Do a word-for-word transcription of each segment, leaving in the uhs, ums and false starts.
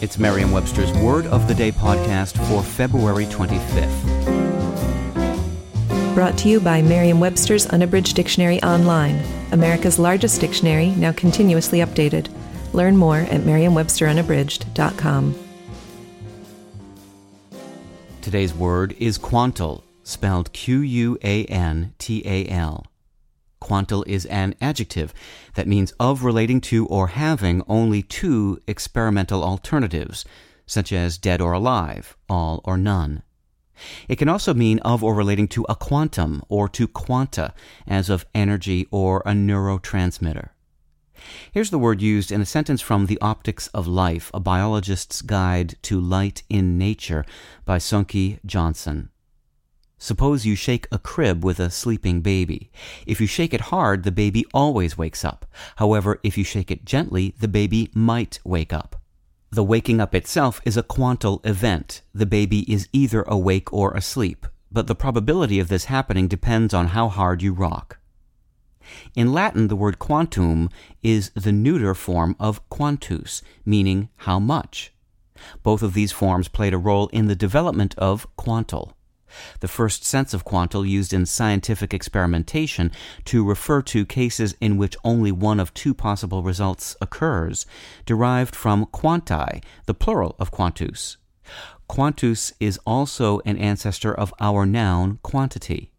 It's Merriam-Webster's Word of the Day podcast for February twenty-fifth. Brought to you by Merriam-Webster's Unabridged Dictionary Online, America's largest dictionary, now continuously updated. Learn more at merriam webster unabridged dot com. Today's word is quantal, spelled Q U A N T A L. Quantal is an adjective that means of, relating to, or having only two experimental alternatives, such as dead or alive, all or none. It can also mean of or relating to a quantum or to quanta, as of energy or a neurotransmitter. Here's the word used in a sentence from The Optics of Life, A Biologist's Guide to Light in Nature by Sonke Johnson. Suppose you shake a crib with a sleeping baby. If you shake it hard, the baby always wakes up. However, if you shake it gently, the baby might wake up. The waking up itself is a quantal event. The baby is either awake or asleep, but the probability of this happening depends on how hard you rock. In Latin, the word quantum is the neuter form of quantus, meaning how much. Both of these forms played a role in the development of quantal. The first sense of quantal used in scientific experimentation to refer to cases in which only one of two possible results occurs, derived from quanti, the plural of quantus. Quantus is also an ancestor of our noun quantity.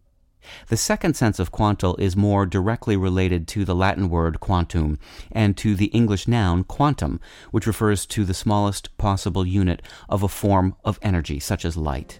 The second sense of quantal is more directly related to the Latin word quantum and to the English noun quantum, which refers to the smallest possible unit of a form of energy, such as light.